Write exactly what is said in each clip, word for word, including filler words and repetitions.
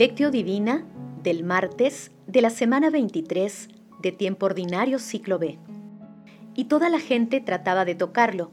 Lectio Divina del martes de la semana veintitrés de tiempo ordinario ciclo B. Y toda la gente trataba de tocarlo,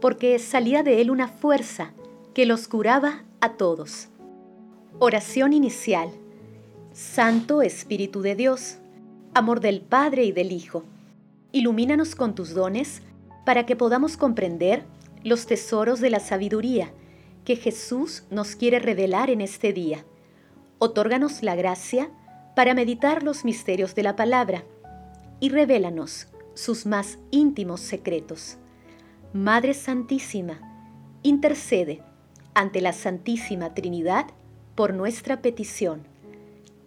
porque salía de él una fuerza que los curaba a todos. Oración inicial. Santo Espíritu de Dios, amor del Padre y del Hijo, ilumínanos con tus dones para que podamos comprender los tesoros de la sabiduría que Jesús nos quiere revelar en este día. Otórganos la gracia para meditar los misterios de la palabra y revélanos sus más íntimos secretos. Madre Santísima, intercede ante la Santísima Trinidad por nuestra petición.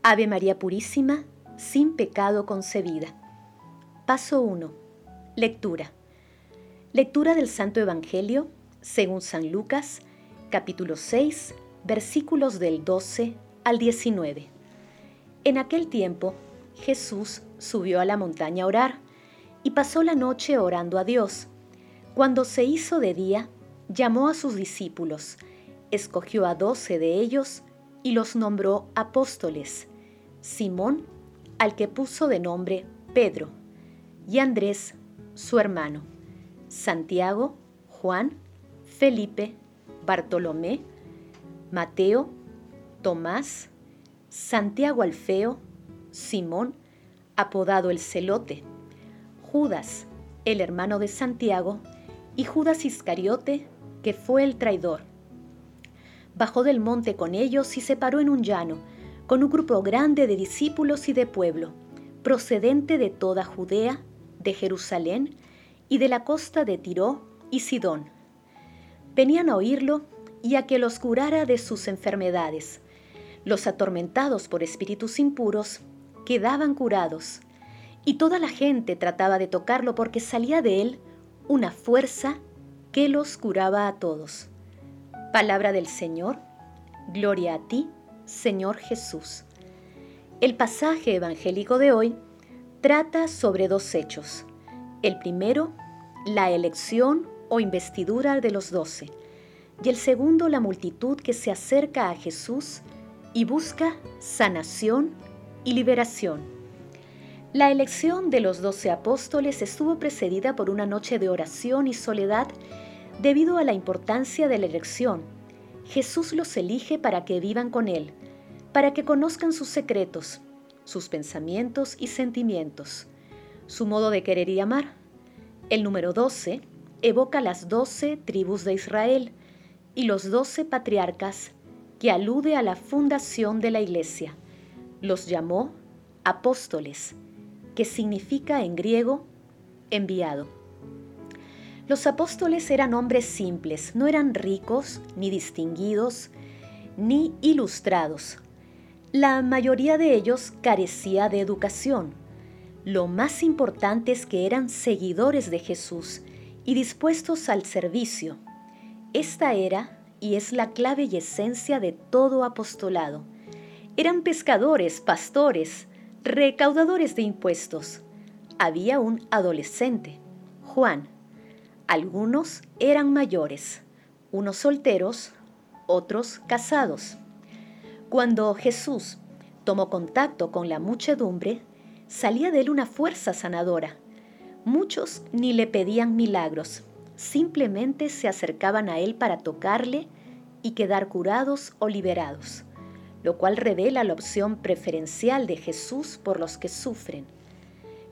Ave María Purísima, sin pecado concebida. Paso uno. Lectura. Lectura del Santo Evangelio según San Lucas, capítulo seis, versículos del doce al diecinueve. En aquel tiempo, Jesús subió a la montaña a orar y pasó la noche orando a Dios. Cuando se hizo de día, llamó a sus discípulos, escogió a doce de ellos y los nombró apóstoles: Simón, al que puso de nombre Pedro, y Andrés, su hermano, Santiago, Juan, Felipe, Bartolomé, Mateo, Tomás, Santiago Alfeo, Simón, apodado el Celote, Judas, el hermano de Santiago, y Judas Iscariote, que fue el traidor. Bajó del monte con ellos y se paró en un llano, con un grupo grande de discípulos y de pueblo, procedente de toda Judea, de Jerusalén y de la costa de Tiro y Sidón. Venían a oírlo y a que los curara de sus enfermedades. Los atormentados por espíritus impuros quedaban curados, y toda la gente trataba de tocarlo porque salía de él una fuerza que los curaba a todos. Palabra del Señor, gloria a ti, Señor Jesús. El pasaje evangélico de hoy trata sobre dos hechos. El primero, la elección o investidura de los doce, y el segundo, la multitud que se acerca a Jesús y busca sanación y liberación. La elección de los doce apóstoles estuvo precedida por una noche de oración y soledad debido a la importancia de la elección. Jesús los elige para que vivan con Él, para que conozcan sus secretos, sus pensamientos y sentimientos, su modo de querer y amar. El número doce evoca las doce tribus de Israel y los doce patriarcas, que alude a la fundación de la Iglesia. Los llamó apóstoles, que significa en griego enviado. Los apóstoles eran hombres simples, no eran ricos, ni distinguidos, ni ilustrados. La mayoría de ellos carecía de educación. Lo más importante es que eran seguidores de Jesús y dispuestos al servicio. Esta era y es la clave y esencia de todo apostolado. Eran pescadores, pastores, recaudadores de impuestos. Había un adolescente, Juan. Algunos eran mayores, unos solteros, otros casados. Cuando Jesús tomó contacto con la muchedumbre, salía de él una fuerza sanadora. Muchos ni le pedían milagros, simplemente se acercaban a él para tocarle y quedar curados o liberados, lo cual revela la opción preferencial de Jesús por los que sufren.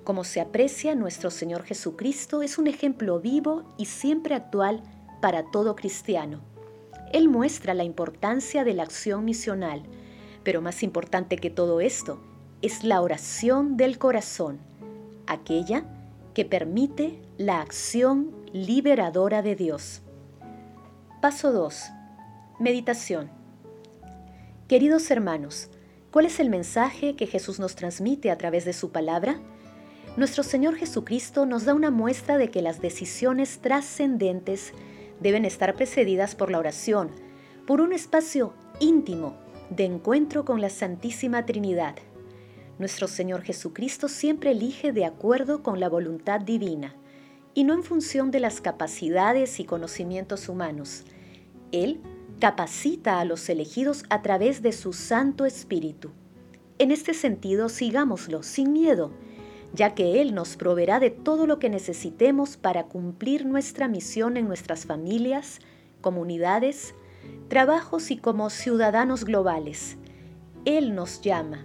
Como se aprecia, nuestro Señor Jesucristo es un ejemplo vivo y siempre actual para todo cristiano. Él muestra la importancia de la acción misional, pero más importante que todo esto es la oración del corazón, aquella que permite la acción liberadora de Dios. Paso dos. Meditación. Queridos hermanos, ¿cuál es el mensaje que Jesús nos transmite a través de su palabra? Nuestro Señor Jesucristo nos da una muestra de que las decisiones trascendentes deben estar precedidas por la oración, por un espacio íntimo de encuentro con la Santísima Trinidad. Nuestro Señor Jesucristo siempre elige de acuerdo con la voluntad divina y no en función de las capacidades y conocimientos humanos. Él capacita a los elegidos a través de su Santo Espíritu. En este sentido, sigámoslo sin miedo, ya que Él nos proveerá de todo lo que necesitemos para cumplir nuestra misión en nuestras familias, comunidades, trabajos y como ciudadanos globales. Él nos llama,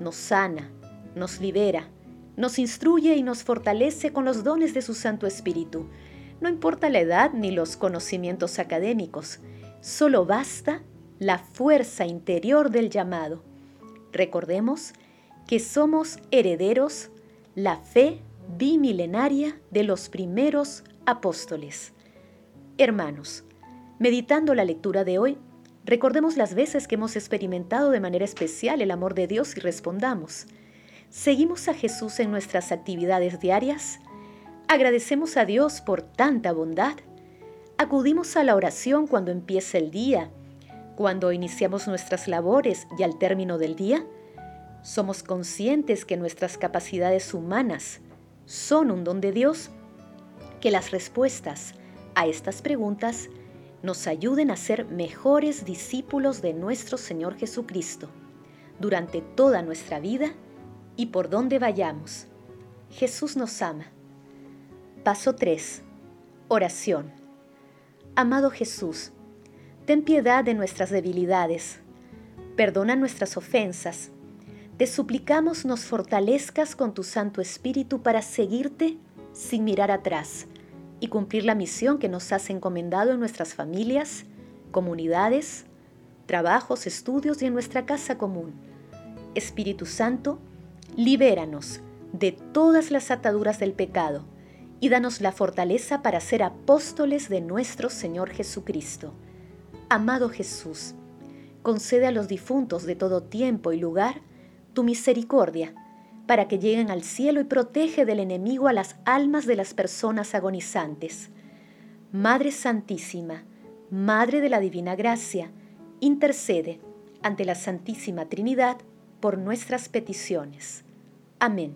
nos sana, nos libera, nos instruye y nos fortalece con los dones de su Santo Espíritu. No importa la edad ni los conocimientos académicos, solo basta la fuerza interior del llamado. Recordemos que somos herederos la fe bimilenaria de los primeros apóstoles. Hermanos, meditando la lectura de hoy, recordemos las veces que hemos experimentado de manera especial el amor de Dios y respondamos. ¿Seguimos a Jesús en nuestras actividades diarias? ¿Agradecemos a Dios por tanta bondad? ¿Acudimos a la oración cuando empieza el día, cuando iniciamos nuestras labores y al término del día? ¿Somos conscientes que nuestras capacidades humanas son un don de Dios? Que las respuestas a estas preguntas nos ayuden a ser mejores discípulos de nuestro Señor Jesucristo durante toda nuestra vida y por donde vayamos. Jesús nos ama. Paso tres. Oración. Amado Jesús, ten piedad de nuestras debilidades. Perdona nuestras ofensas. Te suplicamos nos fortalezcas con tu Santo Espíritu para seguirte sin mirar atrás y cumplir la misión que nos has encomendado en nuestras familias, comunidades, trabajos, estudios y en nuestra casa común. Espíritu Santo, libéranos de todas las ataduras del pecado y danos la fortaleza para ser apóstoles de nuestro Señor Jesucristo. Amado Jesús, concede a los difuntos de todo tiempo y lugar tu misericordia, para que lleguen al cielo y protege del enemigo a las almas de las personas agonizantes. Madre Santísima, Madre de la Divina Gracia, intercede ante la Santísima Trinidad por nuestras peticiones. Amén.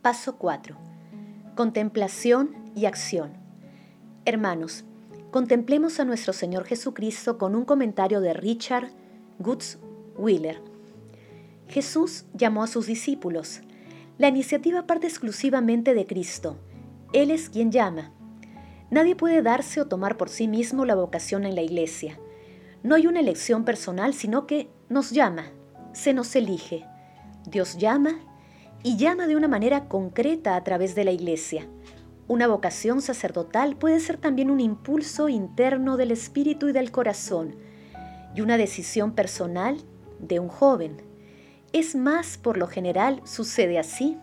Paso cuatro. Contemplación y acción. Hermanos, contemplemos a nuestro Señor Jesucristo con un comentario de Richard Gutzwiller. Jesús llamó a sus discípulos. La iniciativa parte exclusivamente de Cristo. Él es quien llama. Nadie puede darse o tomar por sí mismo la vocación en la Iglesia. No hay una elección personal, sino que nos llama, se nos elige. Dios llama y llama de una manera concreta a través de la Iglesia. Una vocación sacerdotal puede ser también un impulso interno del espíritu y del corazón, y una decisión personal de un joven. Es más, por lo general, sucede así.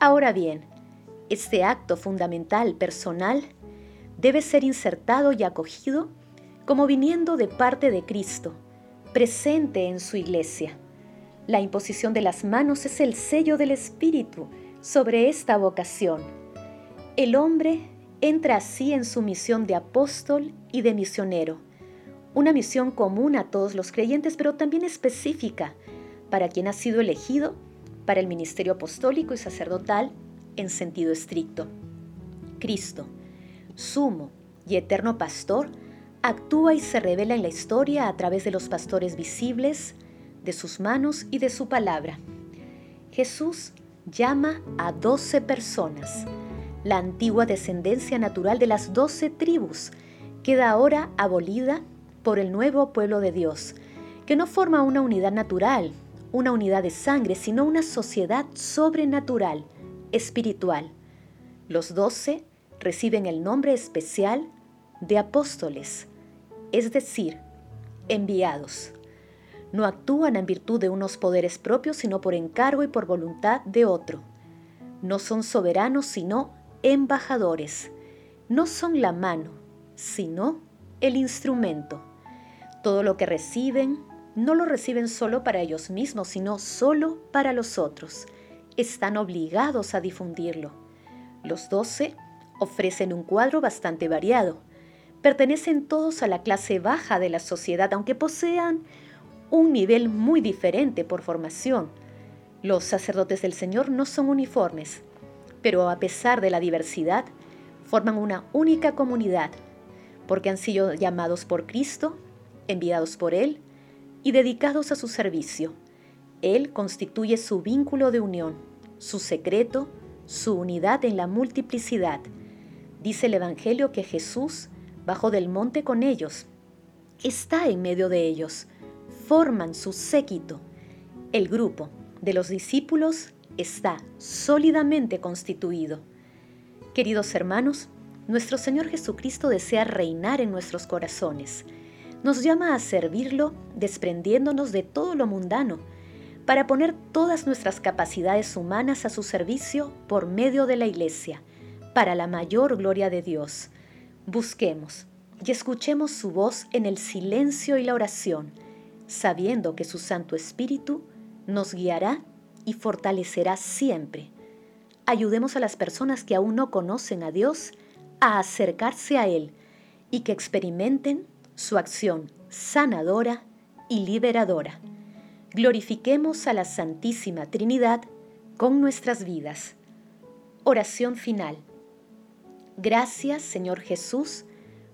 Ahora bien, este acto fundamental personal debe ser insertado y acogido como viniendo de parte de Cristo, presente en su Iglesia. La imposición de las manos es el sello del Espíritu sobre esta vocación. El hombre entra así en su misión de apóstol y de misionero, una misión común a todos los creyentes, pero también específica, para quien ha sido elegido para el ministerio apostólico y sacerdotal en sentido estricto. Cristo, sumo y eterno pastor, actúa y se revela en la historia a través de los pastores visibles, de sus manos y de su palabra. Jesús llama a doce personas. La antigua descendencia natural de las doce tribus queda ahora abolida por el nuevo pueblo de Dios, que no forma una unidad natural, una unidad de sangre, sino una sociedad sobrenatural, espiritual. Los doce reciben el nombre especial de apóstoles, es decir, enviados. No actúan en virtud de unos poderes propios, sino por encargo y por voluntad de otro. No son soberanos, sino embajadores. No son la mano, sino el instrumento. Todo lo que reciben, no lo reciben solo para ellos mismos, sino solo para los otros. Están obligados a difundirlo. Los doce ofrecen un cuadro bastante variado. Pertenecen todos a la clase baja de la sociedad, aunque posean un nivel muy diferente por formación. Los sacerdotes del Señor no son uniformes, pero a pesar de la diversidad, forman una única comunidad. porque han sido llamados por Cristo, enviados por Él y dedicados a su servicio. Él constituye su vínculo de unión, su secreto, su unidad en la multiplicidad. Dice el Evangelio que Jesús bajó del monte con ellos, está en medio de ellos, forman su séquito. El grupo de los discípulos está sólidamente constituido. Queridos hermanos, nuestro Señor Jesucristo desea reinar en nuestros corazones. Nos llama a servirlo desprendiéndonos de todo lo mundano, para poner todas nuestras capacidades humanas a su servicio por medio de la Iglesia, para la mayor gloria de Dios. Busquemos y escuchemos su voz en el silencio y la oración, sabiendo que su Santo Espíritu nos guiará y fortalecerá siempre. Ayudemos a las personas que aún no conocen a Dios a acercarse a Él y que experimenten su acción sanadora y liberadora. Glorifiquemos a la Santísima Trinidad con nuestras vidas. Oración final. Gracias, Señor Jesús,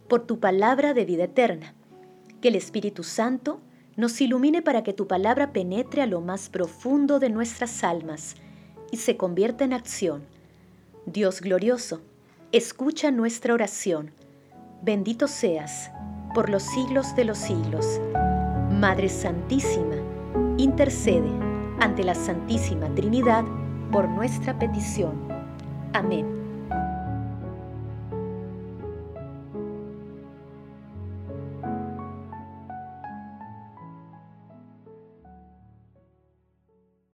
por tu palabra de vida eterna. Que el Espíritu Santo nos ilumine para que tu palabra penetre a lo más profundo de nuestras almas y se convierta en acción. Dios glorioso, escucha nuestra oración. Bendito seas por los siglos de los siglos. Madre Santísima, intercede ante la Santísima Trinidad por nuestra petición. Amén.